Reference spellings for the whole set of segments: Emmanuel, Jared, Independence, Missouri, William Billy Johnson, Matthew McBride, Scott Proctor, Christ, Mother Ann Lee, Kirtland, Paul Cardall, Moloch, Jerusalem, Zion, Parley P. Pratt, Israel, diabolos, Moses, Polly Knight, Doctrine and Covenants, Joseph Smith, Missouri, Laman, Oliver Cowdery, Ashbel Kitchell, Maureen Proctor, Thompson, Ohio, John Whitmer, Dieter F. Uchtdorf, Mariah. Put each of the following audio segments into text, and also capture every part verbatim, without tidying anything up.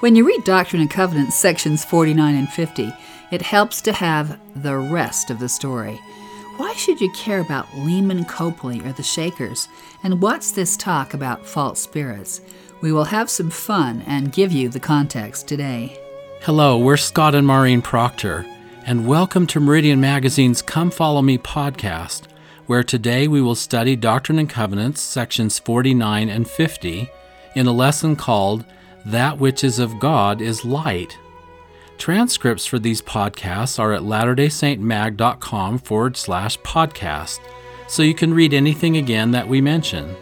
When you read Doctrine and Covenants sections forty-nine and fifty, it helps to have the rest of the story. Why should you care about Lehman Copley or the Shakers? And what's this talk about false spirits? We will have some fun and give you the context today. Hello, we're Scott and Maureen Proctor, and welcome to Meridian Magazine's Come Follow Me podcast, where today we will study Doctrine and Covenants, sections forty-nine and fifty, in a lesson called That Which Is of God is Light. Transcripts for these podcasts are at latter day saint mag dot com forward slash podcast, so you can read anything again that we mention.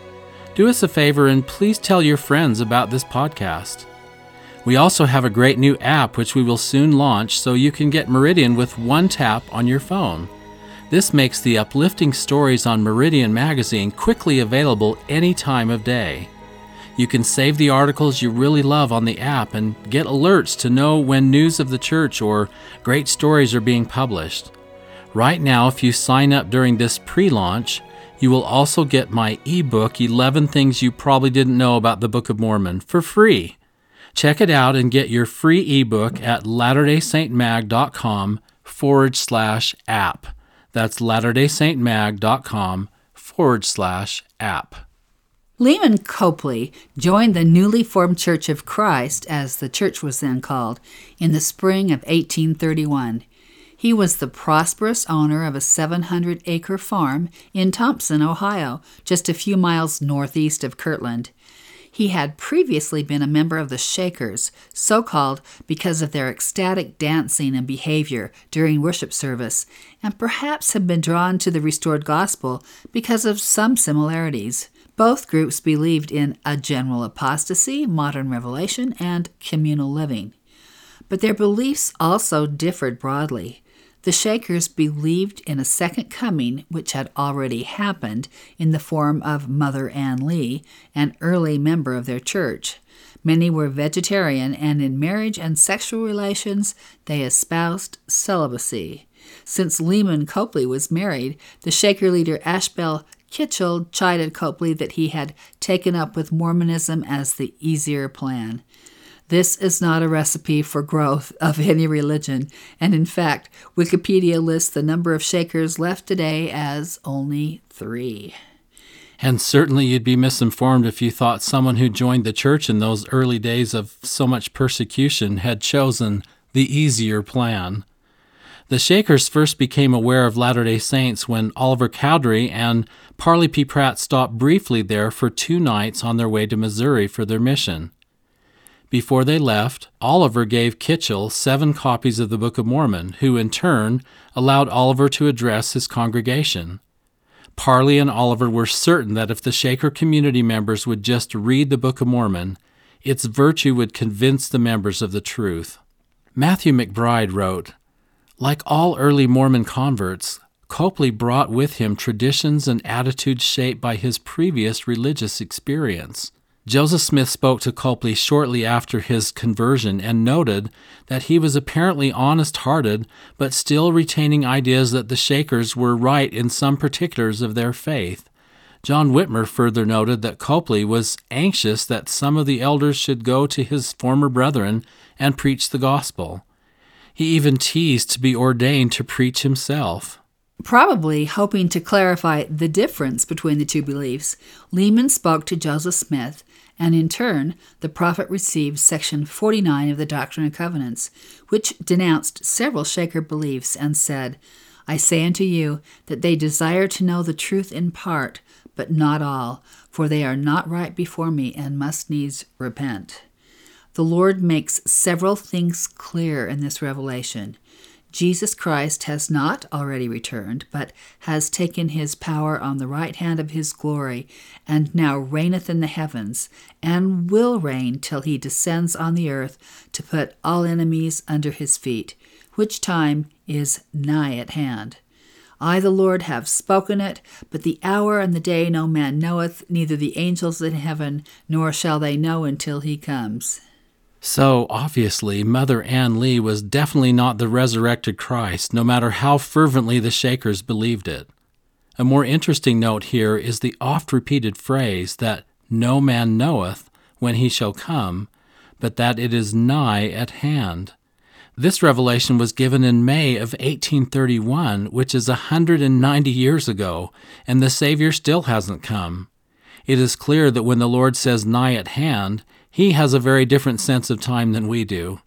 Do us a favor and please tell your friends about this podcast. We also have a great new app which we will soon launch, so you can get Meridian with one tap on your phone. This makes the uplifting stories on Meridian Magazine quickly available any time of day. You can save the articles you really love on the app and get alerts to know when news of the church or great stories are being published. Right now, if you sign up during this pre-launch, you will also get my ebook, eleven Things You Probably Didn't Know About the Book of Mormon, for free. Check it out and get your free ebook at latter day saint mag dot com forward slash app. That's latter day saint mag dot com forward slash app. Lehman Copley joined the newly formed Church of Christ, as the church was then called, in the spring of eighteen thirty-one. He was the prosperous owner of a seven hundred acre farm in Thompson, Ohio, just a few miles northeast of Kirtland. He had previously been a member of the Shakers, so-called because of their ecstatic dancing and behavior during worship service, and perhaps had been drawn to the restored gospel because of some similarities. Both groups believed in a general apostasy, modern revelation, and communal living. But their beliefs also differed broadly. The Shakers believed in a second coming, which had already happened in the form of Mother Ann Lee, an early member of their church. Many were vegetarian, and in marriage and sexual relations, they espoused celibacy. Since Lehman Copley was married, the Shaker leader Ashbel Kitchell chided Copley that he had taken up with Mormonism as the easier plan. This is not a recipe for growth of any religion, and in fact, Wikipedia lists the number of Shakers left today as only three. And certainly you'd be misinformed if you thought someone who joined the church in those early days of so much persecution had chosen the easier plan. The Shakers first became aware of Latter-day Saints when Oliver Cowdery and Parley P. Pratt stopped briefly there for two nights on their way to Missouri for their mission. Before they left, Oliver gave Kitchell seven copies of the Book of Mormon, who in turn allowed Oliver to address his congregation. Parley and Oliver were certain that if the Shaker community members would just read the Book of Mormon, its virtue would convince the members of the truth. Matthew McBride wrote, "Like all early Mormon converts, Copley brought with him traditions and attitudes shaped by his previous religious experience." Joseph Smith spoke to Copley shortly after his conversion and noted that he was apparently honest-hearted, but still retaining ideas that the Shakers were right in some particulars of their faith. John Whitmer further noted that Copley was anxious that some of the elders should go to his former brethren and preach the gospel. He even teased to be ordained to preach himself. Probably hoping to clarify the difference between the two beliefs, Lehman spoke to Joseph Smith, and in turn, the prophet received section forty-nine of the Doctrine and Covenants, which denounced several Shaker beliefs and said, "I say unto you that they desire to know the truth in part, but not all, for they are not right before me and must needs repent." The Lord makes several things clear in this revelation. Jesus Christ has not already returned, but has taken his power on the right hand of his glory, and now reigneth in the heavens, and will reign till he descends on the earth to put all enemies under his feet, which time is nigh at hand. I, the Lord, have spoken it, but the hour and the day no man knoweth, neither the angels in heaven, nor shall they know until he comes. So, obviously, Mother Ann Lee was definitely not the resurrected Christ, no matter how fervently the Shakers believed it. A more interesting note here is the oft-repeated phrase that no man knoweth when he shall come, but that it is nigh at hand. This revelation was given in May of eighteen thirty-one, which is one hundred ninety years ago, and the Savior still hasn't come. It is clear that when the Lord says nigh at hand, he has a very different sense of time than we do.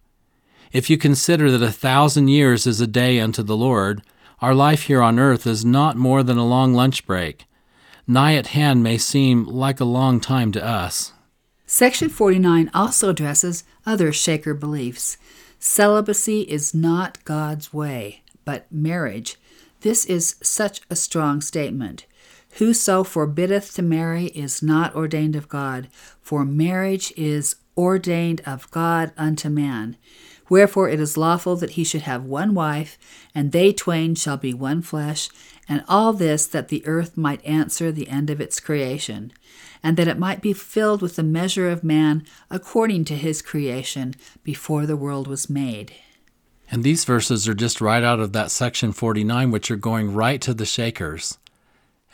If you consider that a thousand years is a day unto the Lord, our life here on earth is not more than a long lunch break. Nigh at hand may seem like a long time to us. Section forty-nine also addresses other Shaker beliefs. Celibacy is not God's way, but marriage. This is such a strong statement. Whoso forbiddeth to marry is not ordained of God, for marriage is ordained of God unto man. Wherefore it is lawful that he should have one wife, and they twain shall be one flesh, and all this that the earth might answer the end of its creation, and that it might be filled with the measure of man according to his creation before the world was made. And these verses are just right out of that section forty-nine, which are going right to the Shakers.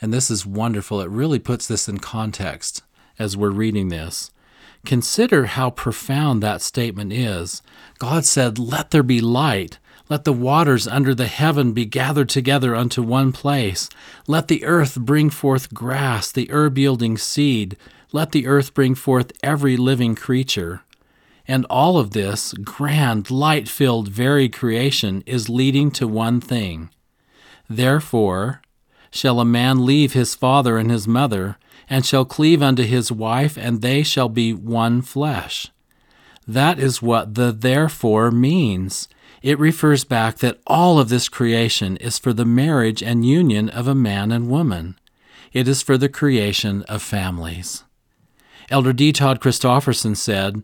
And this is wonderful. It really puts this in context as we're reading this. Consider how profound that statement is. God said, "Let there be light. Let the waters under the heaven be gathered together unto one place. Let the earth bring forth grass, the herb yielding seed. Let the earth bring forth every living creature." And all of this grand, light-filled, varied creation is leading to one thing. Therefore, shall a man leave his father and his mother, and shall cleave unto his wife, and they shall be one flesh. That is what the therefore means. It refers back that all of this creation is for the marriage and union of a man and woman. It is for the creation of families. Elder D. Todd Christofferson said,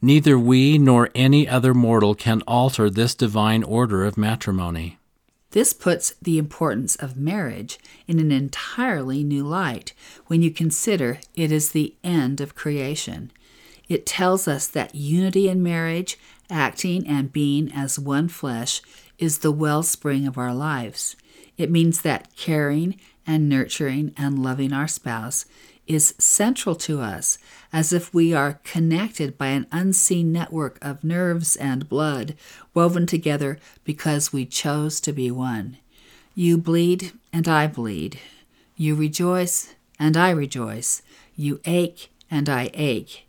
"Neither we nor any other mortal can alter this divine order of matrimony." This puts the importance of marriage in an entirely new light when you consider it is the end of creation. It tells us that unity in marriage, acting and being as one flesh, is the wellspring of our lives. It means that caring and nurturing and loving our spouse is central to us, as if we are connected by an unseen network of nerves and blood woven together because we chose to be one. You bleed, and I bleed. You rejoice, and I rejoice. You ache, and I ache.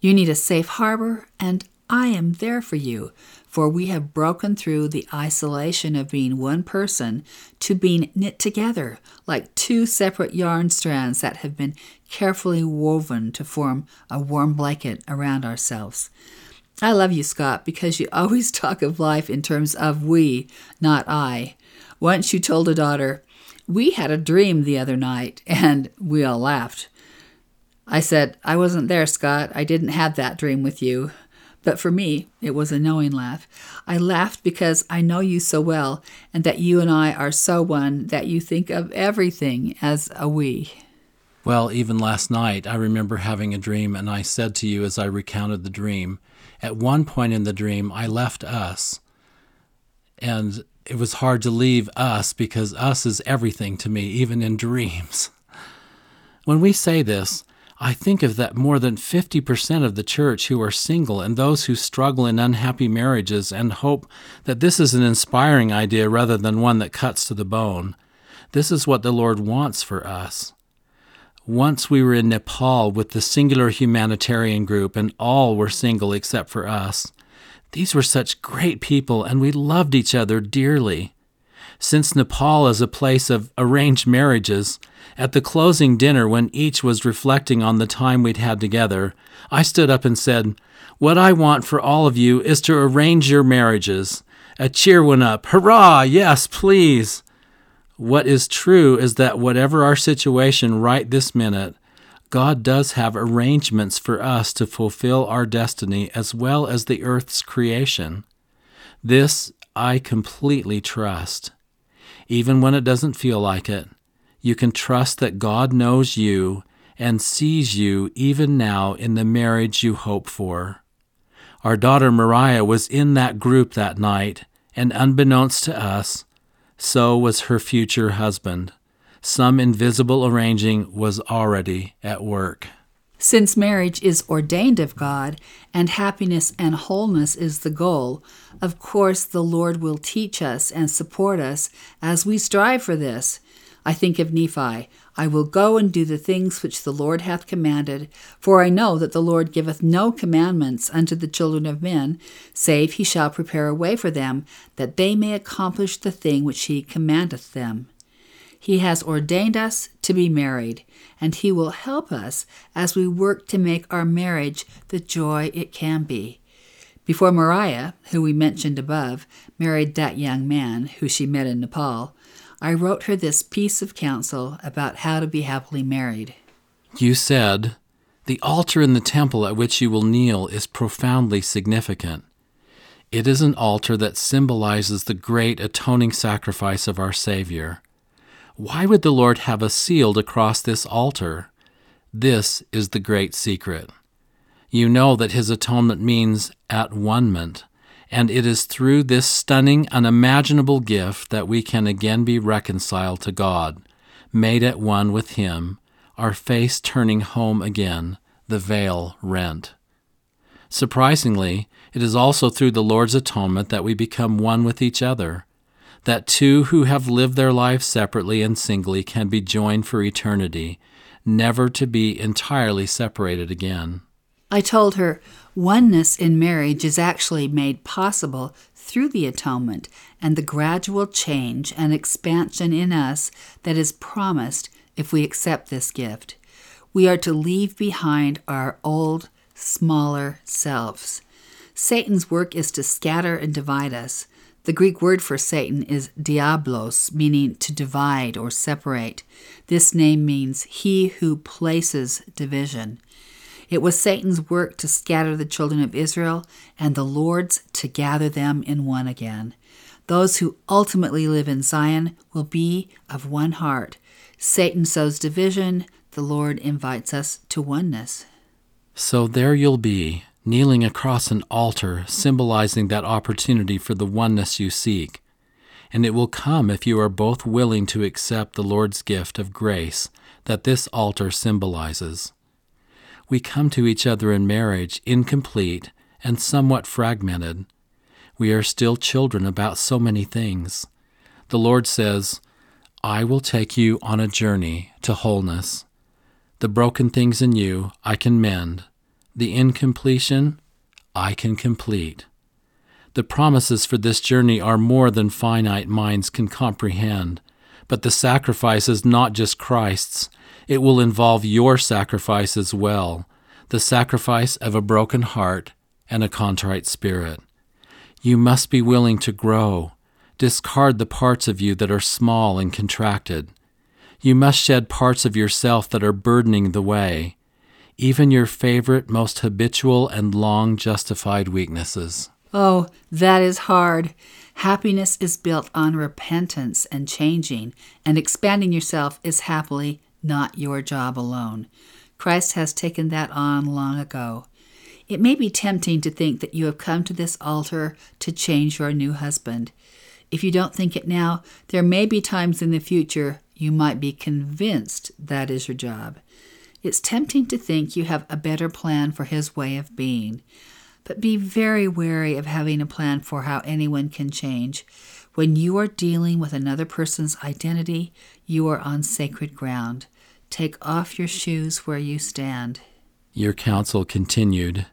You need a safe harbor, and I am there for you, for we have broken through the isolation of being one person to being knit together like two separate yarn strands that have been carefully woven to form a warm blanket around ourselves. I love you, Scott, because you always talk of life in terms of we, not I. Once you told a daughter, "We had a dream the other night," and we all laughed. I said, "I wasn't there, Scott. I didn't have that dream with you." But for me, it was a knowing laugh. I laughed because I know you so well, and that you and I are so one that you think of everything as a we. Well, even last night, I remember having a dream, and I said to you as I recounted the dream, at one point in the dream, I left us. And it was hard to leave us because us is everything to me, even in dreams. When we say this, I think of that more than fifty percent of the church who are single and those who struggle in unhappy marriages, and hope that this is an inspiring idea rather than one that cuts to the bone. This is what the Lord wants for us. Once we were in Nepal with the singular humanitarian group, and all were single except for us. These were such great people, and we loved each other dearly. Since Nepal is a place of arranged marriages, at the closing dinner when each was reflecting on the time we'd had together, I stood up and said, "What I want for all of you is to arrange your marriages." A cheer went up. "Hurrah! Yes, please!" What is true is that whatever our situation right this minute, God does have arrangements for us to fulfill our destiny as well as the earth's creation. This I completely trust. Even when it doesn't feel like it, you can trust that God knows you and sees you even now in the marriage you hope for. Our daughter Mariah was in that group that night, and unbeknownst to us, so was her future husband. Some invisible arranging was already at work. Since marriage is ordained of God, and happiness and wholeness is the goal, of course the Lord will teach us and support us as we strive for this. I think of Nephi, I will go and do the things which the Lord hath commanded, for I know that the Lord giveth no commandments unto the children of men, save he shall prepare a way for them, that they may accomplish the thing which he commandeth them. He has ordained us to be married, and he will help us as we work to make our marriage the joy it can be. Before Mariah, who we mentioned above, married that young man, who she met in Nepal, I wrote her this piece of counsel about how to be happily married. You said, "The altar in the temple at which you will kneel is profoundly significant. It is an altar that symbolizes the great atoning sacrifice of our Savior. Why would the Lord have us sealed across this altar? This is the great secret. You know that his atonement means at one-ment, and it is through this stunning, unimaginable gift that we can again be reconciled to God, made at one with him, our face turning home again, the veil rent. Surprisingly, it is also through the Lord's atonement that we become one with each other, that two who have lived their lives separately and singly can be joined for eternity, never to be entirely separated again." I told her, oneness in marriage is actually made possible through the atonement and the gradual change and expansion in us that is promised if we accept this gift. We are to leave behind our old, smaller selves. Satan's work is to scatter and divide us. The Greek word for Satan is diabolos, meaning to divide or separate. This name means he who places division. It was Satan's work to scatter the children of Israel, and the Lord's to gather them in one again. Those who ultimately live in Zion will be of one heart. Satan sows division, the Lord invites us to oneness. So there you'll be, kneeling across an altar, symbolizing that opportunity for the oneness you seek. And it will come if you are both willing to accept the Lord's gift of grace that this altar symbolizes. We come to each other in marriage incomplete and somewhat fragmented. We are still children about so many things. The Lord says, "I will take you on a journey to wholeness. The broken things in you I can mend. The incompletion I can complete." The promises for this journey are more than finite minds can comprehend, but the sacrifice is not just Christ's. It will involve your sacrifice as well, the sacrifice of a broken heart and a contrite spirit. You must be willing to grow, discard the parts of you that are small and contracted. You must shed parts of yourself that are burdening the way, even your favorite, most habitual and long-justified weaknesses. Oh, that is hard. Happiness is built on repentance and changing, and expanding yourself is happily not your job alone. Christ has taken that on long ago. It may be tempting to think that you have come to this altar to change your new husband. If you don't think it now, there may be times in the future you might be convinced that is your job. It's tempting to think you have a better plan for his way of being. But be very wary of having a plan for how anyone can change. When you are dealing with another person's identity, you are on sacred ground. Take off your shoes where you stand. Your counsel continued,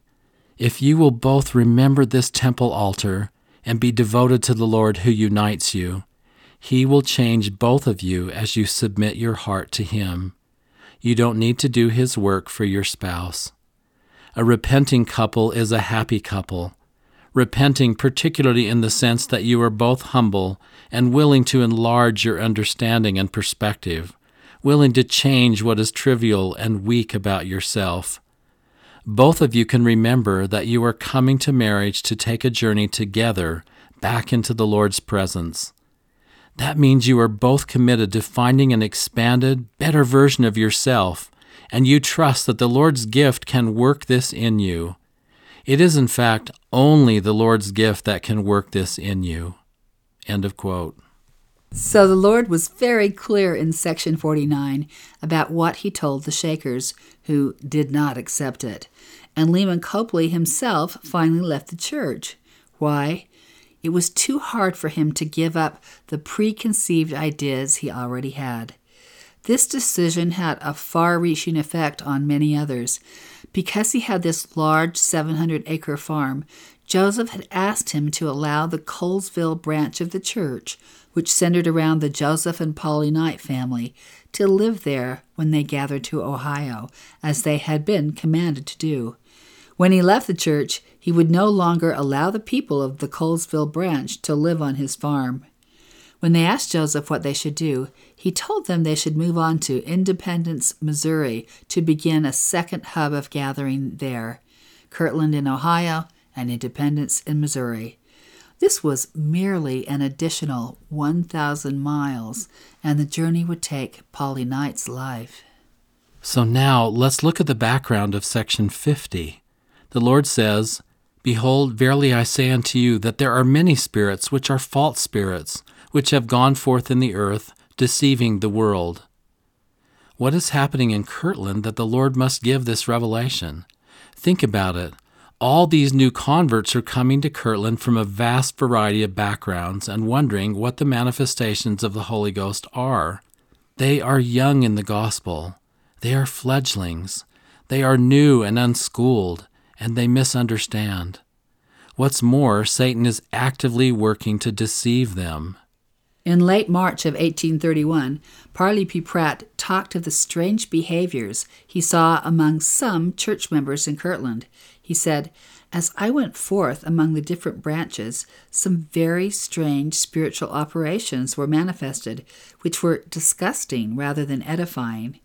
"If you will both remember this temple altar and be devoted to the Lord who unites you, he will change both of you as you submit your heart to him. You don't need to do his work for your spouse. A repenting couple is a happy couple. Repenting particularly in the sense that you are both humble and willing to enlarge your understanding and perspective, willing to change what is trivial and weak about yourself. Both of you can remember that you are coming to marriage to take a journey together back into the Lord's presence. That means you are both committed to finding an expanded, better version of yourself, and you trust that the Lord's gift can work this in you. It is, in fact, only the Lord's gift that can work this in you." End of quote. So the Lord was very clear in section forty-nine about what he told the Shakers, who did not accept it. And Lehman Copley himself finally left the church. Why? It was too hard for him to give up the preconceived ideas he already had. This decision had a far-reaching effect on many others. Because he had this large seven hundred acre farm, Joseph had asked him to allow the Colesville branch of the church, which centered around the Joseph and Polly Knight family, to live there when they gathered to Ohio, as they had been commanded to do. When he left the church, he would no longer allow the people of the Colesville branch to live on his farm. When they asked Joseph what they should do, he told them they should move on to Independence, Missouri, to begin a second hub of gathering there, Kirtland in Ohio and Independence in Missouri. This was merely an additional one thousand miles, and the journey would take Polly Knight's life. So now let's look at the background of section fifty. The Lord says, "Behold, verily I say unto you, that there are many spirits which are false spirits, which have gone forth in the earth, deceiving the world." What is happening in Kirtland that the Lord must give this revelation? Think about it. All these new converts are coming to Kirtland from a vast variety of backgrounds and wondering what the manifestations of the Holy Ghost are. They are young in the gospel. They are fledglings. They are new and unschooled, and they misunderstand. What's more, Satan is actively working to deceive them. In late March of eighteen thirty-one, Parley P. Pratt talked of the strange behaviors he saw among some church members in Kirtland. He said, "As I went forth among the different branches, some very strange spiritual operations were manifested, which were disgusting rather than edifying.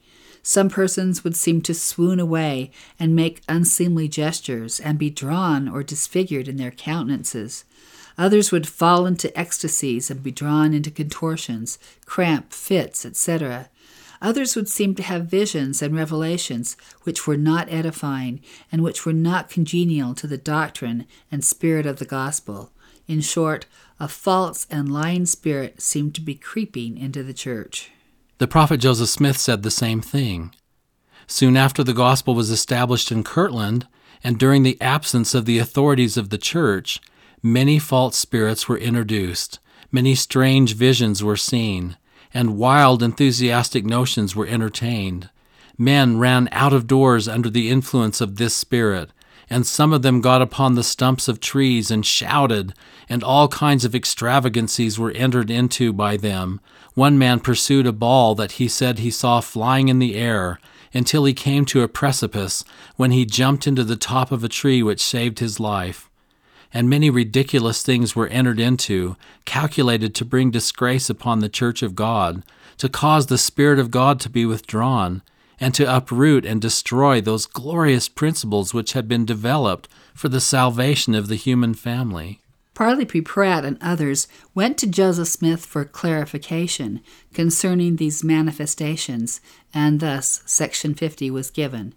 Some persons would seem to swoon away and make unseemly gestures and be drawn or disfigured in their countenances. Others would fall into ecstasies and be drawn into contortions, cramp, fits, et cetera. Others would seem to have visions and revelations which were not edifying and which were not congenial to the doctrine and spirit of the gospel. In short, a false and lying spirit seemed to be creeping into the church." The prophet Joseph Smith said the same thing. Soon after the gospel was established in Kirtland, and during the absence of the authorities of the church, many false spirits were introduced, many strange visions were seen, and wild, enthusiastic notions were entertained. Men ran out of doors under the influence of this spirit, and some of them got upon the stumps of trees and shouted, and all kinds of extravagancies were entered into by them. One man pursued a ball that he said he saw flying in the air, until he came to a precipice, when he jumped into the top of a tree, which saved his life. And many ridiculous things were entered into, calculated to bring disgrace upon the Church of God, to cause the Spirit of God to be withdrawn, and to uproot and destroy those glorious principles which had been developed for the salvation of the human family. Parley P. Pratt and others went to Joseph Smith for clarification concerning these manifestations, and thus section fifty was given.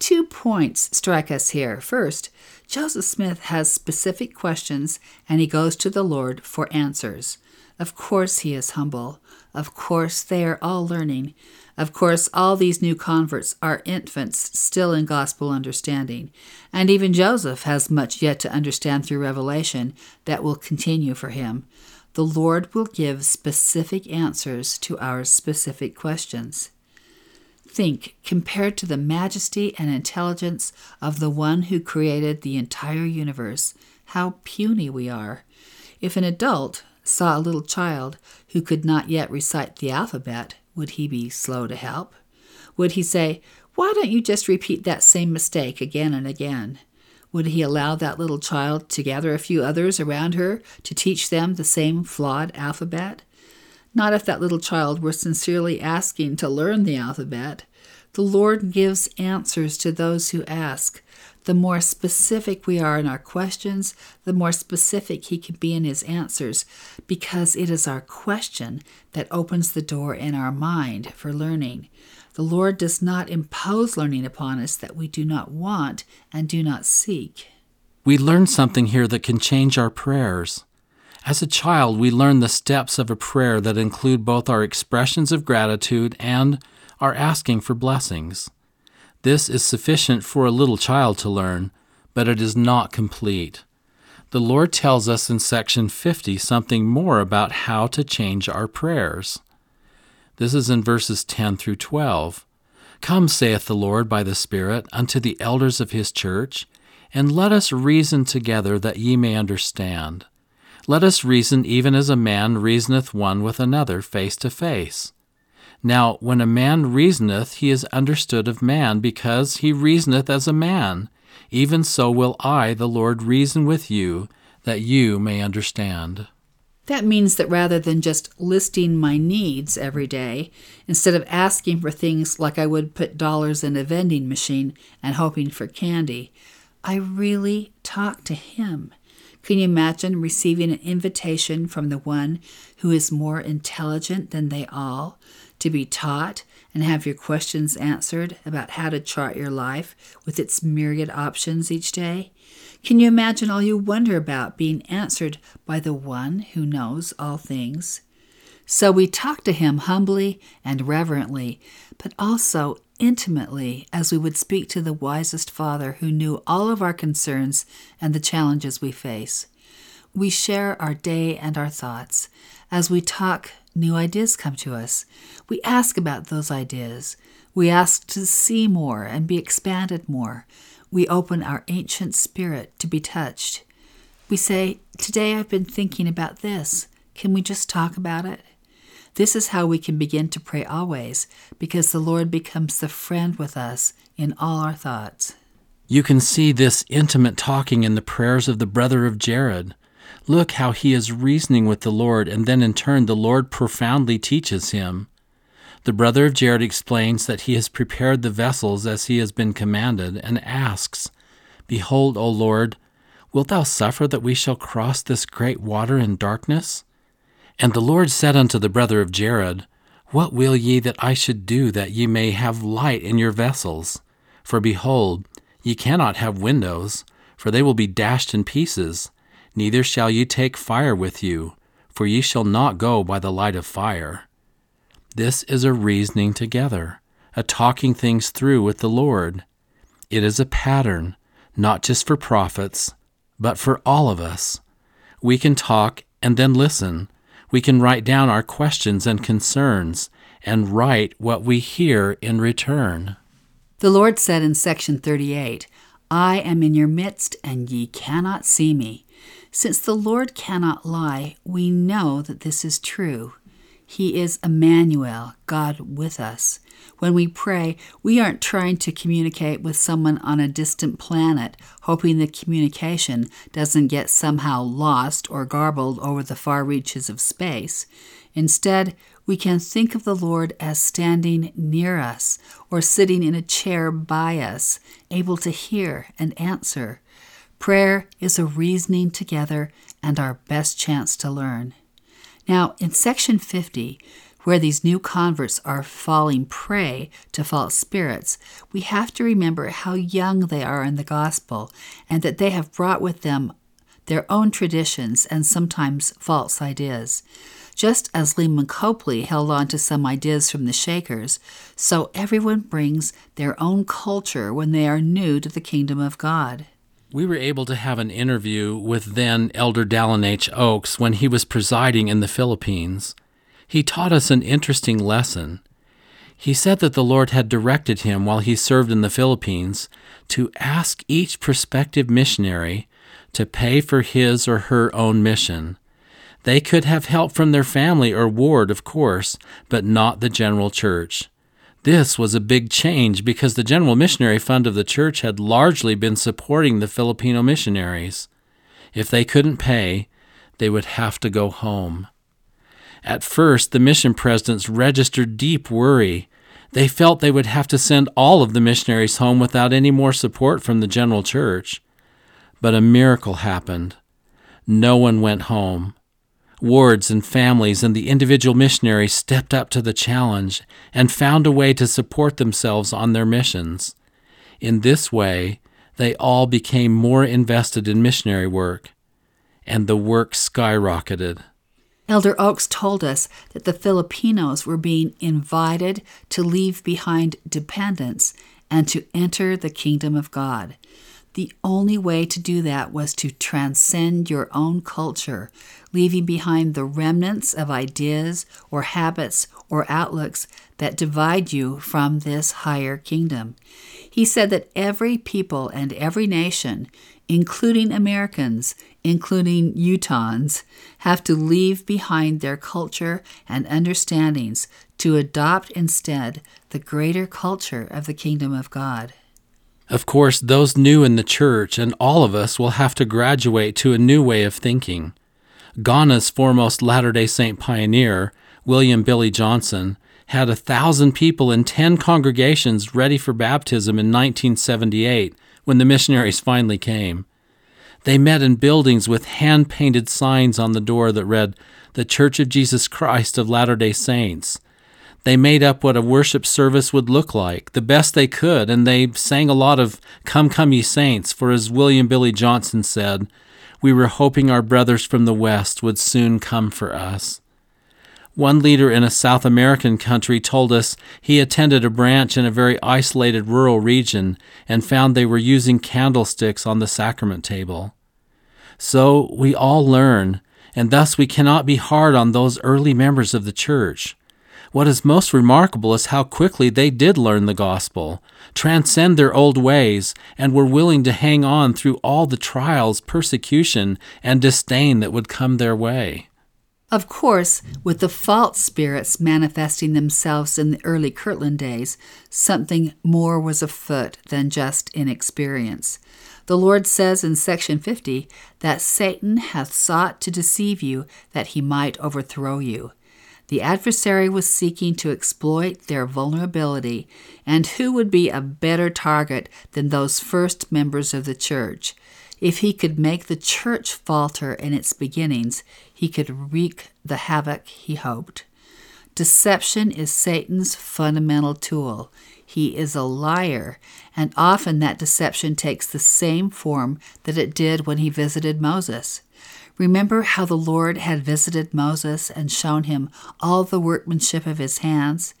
Two points strike us here. First, Joseph Smith has specific questions, and he goes to the Lord for answers. Of course he is humble. Of course they are all learning. Of course all these new converts are infants still in gospel understanding. And even Joseph has much yet to understand through revelation that will continue for him. The Lord will give specific answers to our specific questions. Think, compared to the majesty and intelligence of the one who created the entire universe, how puny we are. If an adult saw a little child who could not yet recite the alphabet, would he be slow to help? Would he say, "Why don't you just repeat that same mistake again and again?" Would he allow that little child to gather a few others around her to teach them the same flawed alphabet? Not if that little child were sincerely asking to learn the alphabet. The Lord gives answers to those who ask. The more specific we are in our questions, the more specific he can be in his answers, because it is our question that opens the door in our mind for learning. The Lord does not impose learning upon us that we do not want and do not seek. We learn something here that can change our prayers. As a child, we learn the steps of a prayer that include both our expressions of gratitude and our asking for blessings. This is sufficient for a little child to learn, but it is not complete. The Lord tells us in section fifty something more about how to change our prayers. This is in verses ten through twelve. Come, saith the Lord by the Spirit, unto the elders of his church, and let us reason together that ye may understand. Let us reason even as a man reasoneth one with another face to face. Now, when a man reasoneth, he is understood of man, because he reasoneth as a man. Even so will I, the Lord, reason with you, that you may understand. That means that rather than just listing my needs every day, instead of asking for things like I would put dollars in a vending machine and hoping for candy, I really talk to Him. Can you imagine receiving an invitation from the one who is more intelligent than they all, to be taught and have your questions answered about how to chart your life with its myriad options each day? Can you imagine all you wonder about being answered by the one who knows all things? So we talk to Him humbly and reverently, but also intimately, as we would speak to the wisest Father who knew all of our concerns and the challenges we face. We share our day and our thoughts. As we talk, new ideas come to us. We ask about those ideas. We ask to see more and be expanded more. We open our ancient spirit to be touched. We say, today I've been thinking about this. Can we just talk about it? This is how we can begin to pray always, because the Lord becomes the friend with us in all our thoughts. You can see this intimate talking in the prayers of the brother of Jared. Look how he is reasoning with the Lord, and then in turn the Lord profoundly teaches him. The brother of Jared explains that he has prepared the vessels as he has been commanded, and asks, Behold, O Lord, wilt thou suffer that we shall cross this great water in darkness? And the Lord said unto the brother of Jared, What will ye that I should do, that ye may have light in your vessels? For behold, ye cannot have windows, for they will be dashed in pieces. Neither shall ye take fire with you, for ye shall not go by the light of fire. This is a reasoning together, a talking things through with the Lord. It is a pattern, not just for prophets, but for all of us. We can talk and then listen. We can write down our questions and concerns, and write what we hear in return. The Lord said in section thirty-eight, I am in your midst, and ye cannot see me. Since the Lord cannot lie, we know that this is true. He is Emmanuel, God with us. When we pray, we aren't trying to communicate with someone on a distant planet, hoping the communication doesn't get somehow lost or garbled over the far reaches of space. Instead, we can think of the Lord as standing near us or sitting in a chair by us, able to hear and answer. Prayer is a reasoning together and our best chance to learn. Now, in section fifty, where these new converts are falling prey to false spirits, we have to remember how young they are in the gospel and that they have brought with them their own traditions and sometimes false ideas. Just as Lehman Copley held on to some ideas from the Shakers, so everyone brings their own culture when they are new to the kingdom of God. We were able to have an interview with then Elder Dallin H. Oaks when he was presiding in the Philippines. He taught us an interesting lesson. He said that the Lord had directed him while he served in the Philippines to ask each prospective missionary to pay for his or her own mission. They could have help from their family or ward, of course, but not the general church. This was a big change because the General Missionary Fund of the church had largely been supporting the Filipino missionaries. If they couldn't pay, they would have to go home. At first, the mission presidents registered deep worry. They felt they would have to send all of the missionaries home without any more support from the general church. But a miracle happened. No one went home. Wards and families and the individual missionaries stepped up to the challenge and found a way to support themselves on their missions. In this way, they all became more invested in missionary work. and the work skyrocketed. Elder Oaks told us that the Filipinos were being invited to leave behind dependence and to enter the kingdom of God. The only way to do that was to transcend your own culture, leaving behind the remnants of ideas or habits or outlooks that divide you from this higher kingdom. He said that every people and every nation, including Americans, including Utahns, have to leave behind their culture and understandings to adopt instead the greater culture of the kingdom of God. Of course, those new in the church and all of us will have to graduate to a new way of thinking. Ghana's foremost Latter-day Saint pioneer, William Billy Johnson, had a thousand people in ten congregations ready for baptism in nineteen seventy-eight when the missionaries finally came. They met in buildings with hand-painted signs on the door that read, "The Church of Jesus Christ of Latter-day Saints." They made up what a worship service would look like, the best they could, and they sang a lot of "Come, Come, Ye Saints," for as William Billy Johnson said, "We were hoping our brothers from the West would soon come for us." One leader in a South American country told us he attended a branch in a very isolated rural region and found they were using candlesticks on the sacrament table. So we all learn, and thus we cannot be hard on those early members of the church. What is most remarkable is how quickly they did learn the gospel, transcend their old ways, and were willing to hang on through all the trials, persecution, and disdain that would come their way. Of course, with the false spirits manifesting themselves in the early Kirtland days, something more was afoot than just inexperience. The Lord says in section fifty that Satan hath sought to deceive you, that he might overthrow you. The adversary was seeking to exploit their vulnerability, and who would be a better target than those first members of the church? If he could make the church falter in its beginnings, he could wreak the havoc he hoped. Deception is Satan's fundamental tool. He is a liar, and often that deception takes the same form that it did when he visited Moses. Remember how the Lord had visited Moses and shown him all the workmanship of his hands?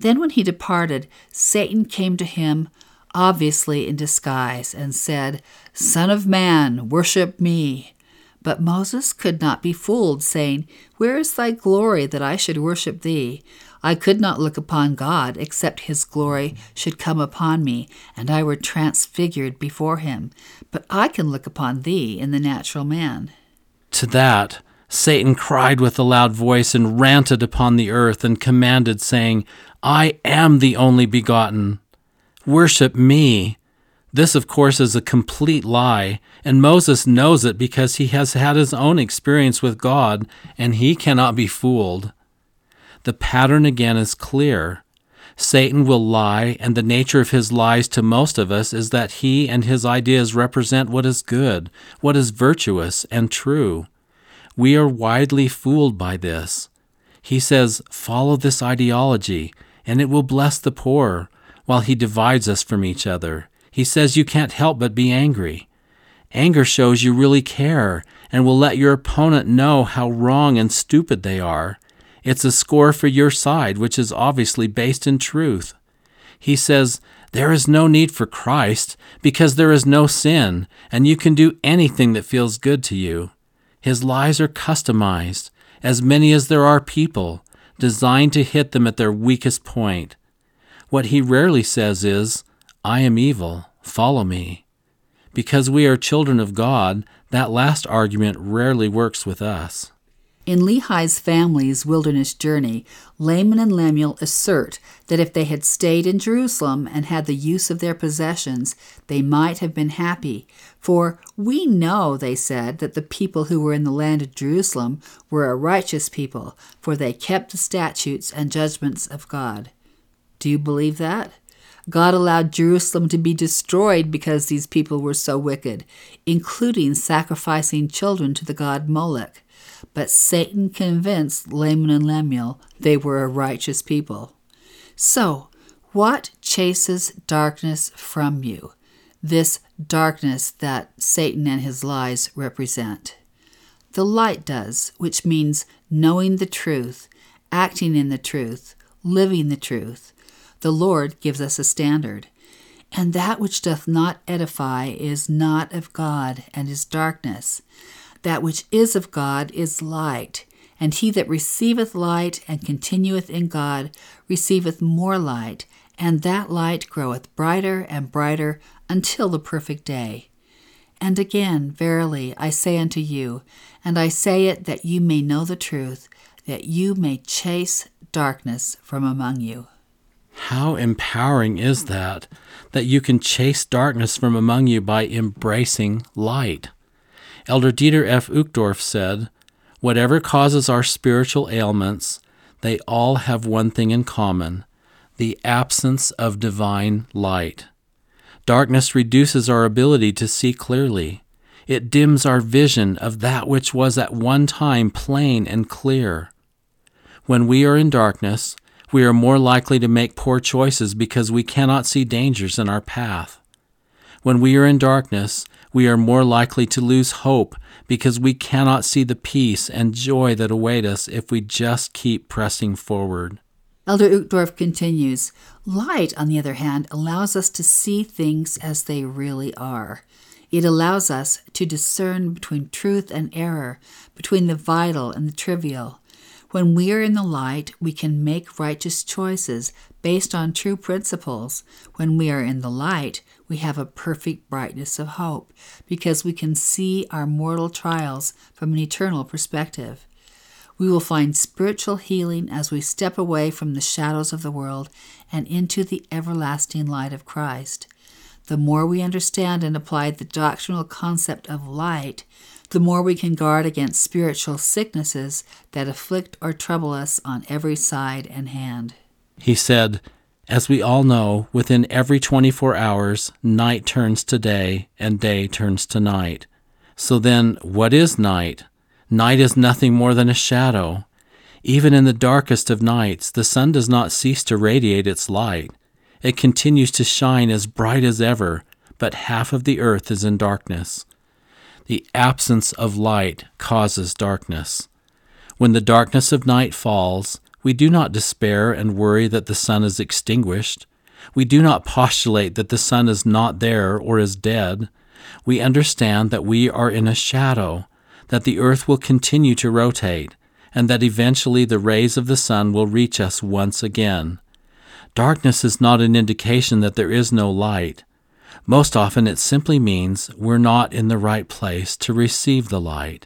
Then when he departed, Satan came to him, obviously in disguise, and said, "Son of man, worship me." But Moses could not be fooled, saying, "Where is thy glory that I should worship thee? I could not look upon God, except his glory should come upon me, and I were transfigured before him. But I can look upon thee in the natural man." To that, Satan cried with a loud voice and ranted upon the earth and commanded, saying, "I am the only begotten. Worship me." This, of course, is a complete lie, and Moses knows it because he has had his own experience with God, and he cannot be fooled. The pattern again is clear. Satan will lie, and the nature of his lies to most of us is that he and his ideas represent what is good, what is virtuous and true. We are widely fooled by this. He says, "Follow this ideology, and it will bless the poor," while he divides us from each other. He says you can't help but be angry. Anger shows you really care and will let your opponent know how wrong and stupid they are. It's a score for your side, which is obviously based in truth. He says there is no need for Christ because there is no sin, and you can do anything that feels good to you. His lies are customized, as many as there are people, designed to hit them at their weakest point. What he rarely says is, "I am evil, follow me." Because we are children of God, that last argument rarely works with us. In Lehi's family's wilderness journey, Laman and Lemuel assert that if they had stayed in Jerusalem and had the use of their possessions, they might have been happy. For we know, they said, that the people who were in the land of Jerusalem were a righteous people, for they kept the statutes and judgments of God. Do you believe that? God allowed Jerusalem to be destroyed because these people were so wicked, including sacrificing children to the god Moloch. But Satan convinced Laman and Lemuel they were a righteous people. So, what chases darkness from you? This darkness that Satan and his lies represent. The light does, which means knowing the truth, acting in the truth, living the truth. The Lord gives us a standard. And that which doth not edify is not of God, and is darkness. That which is of God is light, and he that receiveth light and continueth in God receiveth more light, and that light groweth brighter and brighter until the perfect day. And again, verily, I say unto you, and I say it that you may know the truth, that you may chase darkness from among you. How empowering is that, that you can chase darkness from among you by embracing light. Elder Dieter F. Uchtdorf said, "Whatever causes our spiritual ailments, they all have one thing in common, the absence of divine light. Darkness reduces our ability to see clearly. It dims our vision of that which was at one time plain and clear. When we are in darkness, we are more likely to make poor choices because we cannot see dangers in our path. When we are in darkness, we are more likely to lose hope because we cannot see the peace and joy that await us if we just keep pressing forward." Elder Uchtdorf continues, "Light, on the other hand, allows us to see things as they really are. It allows us to discern between truth and error, between the vital and the trivial. When we are in the light, we can make righteous choices based on true principles. When we are in the light, we have a perfect brightness of hope, because we can see our mortal trials from an eternal perspective. We will find spiritual healing as we step away from the shadows of the world and into the everlasting light of Christ. The more we understand and apply the doctrinal concept of light, the more we can guard against spiritual sicknesses that afflict or trouble us on every side and hand." He said, "As we all know, within every twenty-four hours, night turns to day, and day turns to night. So then, what is night? Night is nothing more than a shadow. Even in the darkest of nights, the sun does not cease to radiate its light. It continues to shine as bright as ever, but half of the earth is in darkness. The absence of light causes darkness. When the darkness of night falls, we do not despair and worry that the sun is extinguished. We do not postulate that the sun is not there or is dead. We understand that we are in a shadow, that the earth will continue to rotate, and that eventually the rays of the sun will reach us once again. Darkness is not an indication that there is no light. Most often it simply means we're not in the right place to receive the light.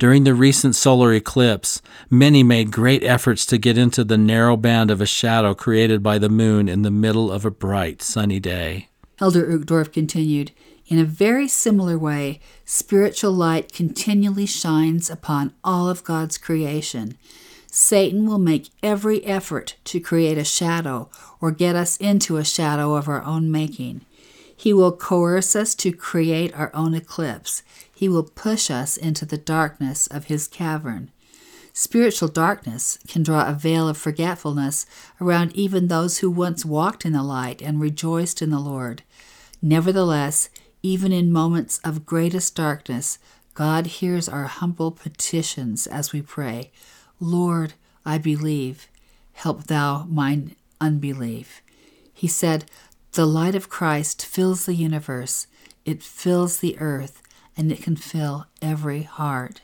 During the recent solar eclipse, many made great efforts to get into the narrow band of a shadow created by the moon in the middle of a bright, sunny day." Elder Uchtdorf continued, "In a very similar way, spiritual light continually shines upon all of God's creation. Satan will make every effort to create a shadow or get us into a shadow of our own making. He will coerce us to create our own eclipse. He will push us into the darkness of his cavern. Spiritual darkness can draw a veil of forgetfulness around even those who once walked in the light and rejoiced in the Lord. Nevertheless, even in moments of greatest darkness, God hears our humble petitions as we pray, 'Lord, I believe. Help thou mine unbelief.' He said, 'The light of Christ fills the universe, it fills the earth, and it can fill every heart.'"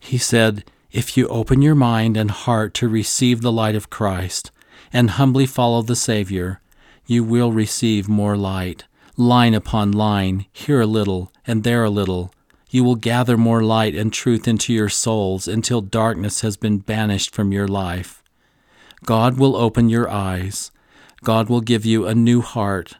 He said, "If you open your mind and heart to receive the light of Christ and humbly follow the Savior, you will receive more light, line upon line, here a little and there a little. You will gather more light and truth into your souls until darkness has been banished from your life. God will open your eyes. God will give you a new heart.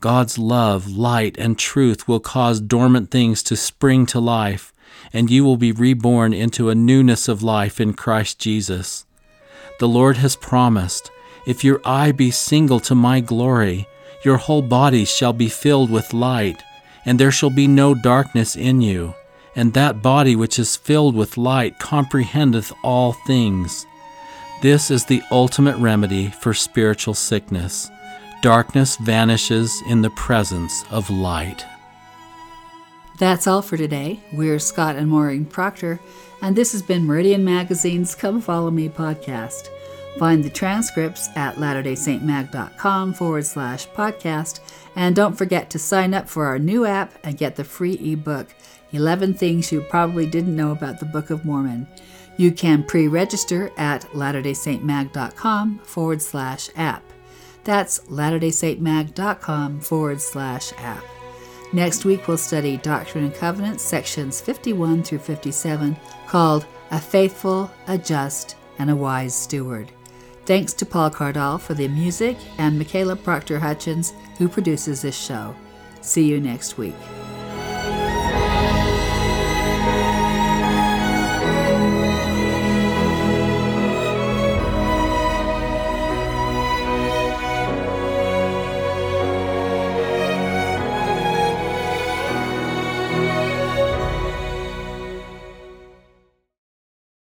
God's love, light, and truth will cause dormant things to spring to life, and you will be reborn into a newness of life in Christ Jesus. The Lord has promised, 'If your eye be single to my glory, your whole body shall be filled with light, and there shall be no darkness in you, and that body which is filled with light comprehendeth all things.' This is the ultimate remedy for spiritual sickness. Darkness vanishes in the presence of light." That's all for today. We're Scott and Maureen Proctor, and this has been Meridian Magazine's Come Follow Me podcast. Find the transcripts at latter day saint mag dot com forward slash podcast, and don't forget to sign up for our new app and get the free ebook, eleven Things You Probably Didn't Know About the Book of Mormon. You can pre-register at latter day saint mag dot com forward slash app. That's latter day saint mag dot com forward slash app. Next week, we'll study Doctrine and Covenants, sections fifty-one through fifty-seven, called A Faithful, a Just, and a Wise Steward. Thanks to Paul Cardall for the music and Michaela Proctor Hutchins, who produces this show. See you next week.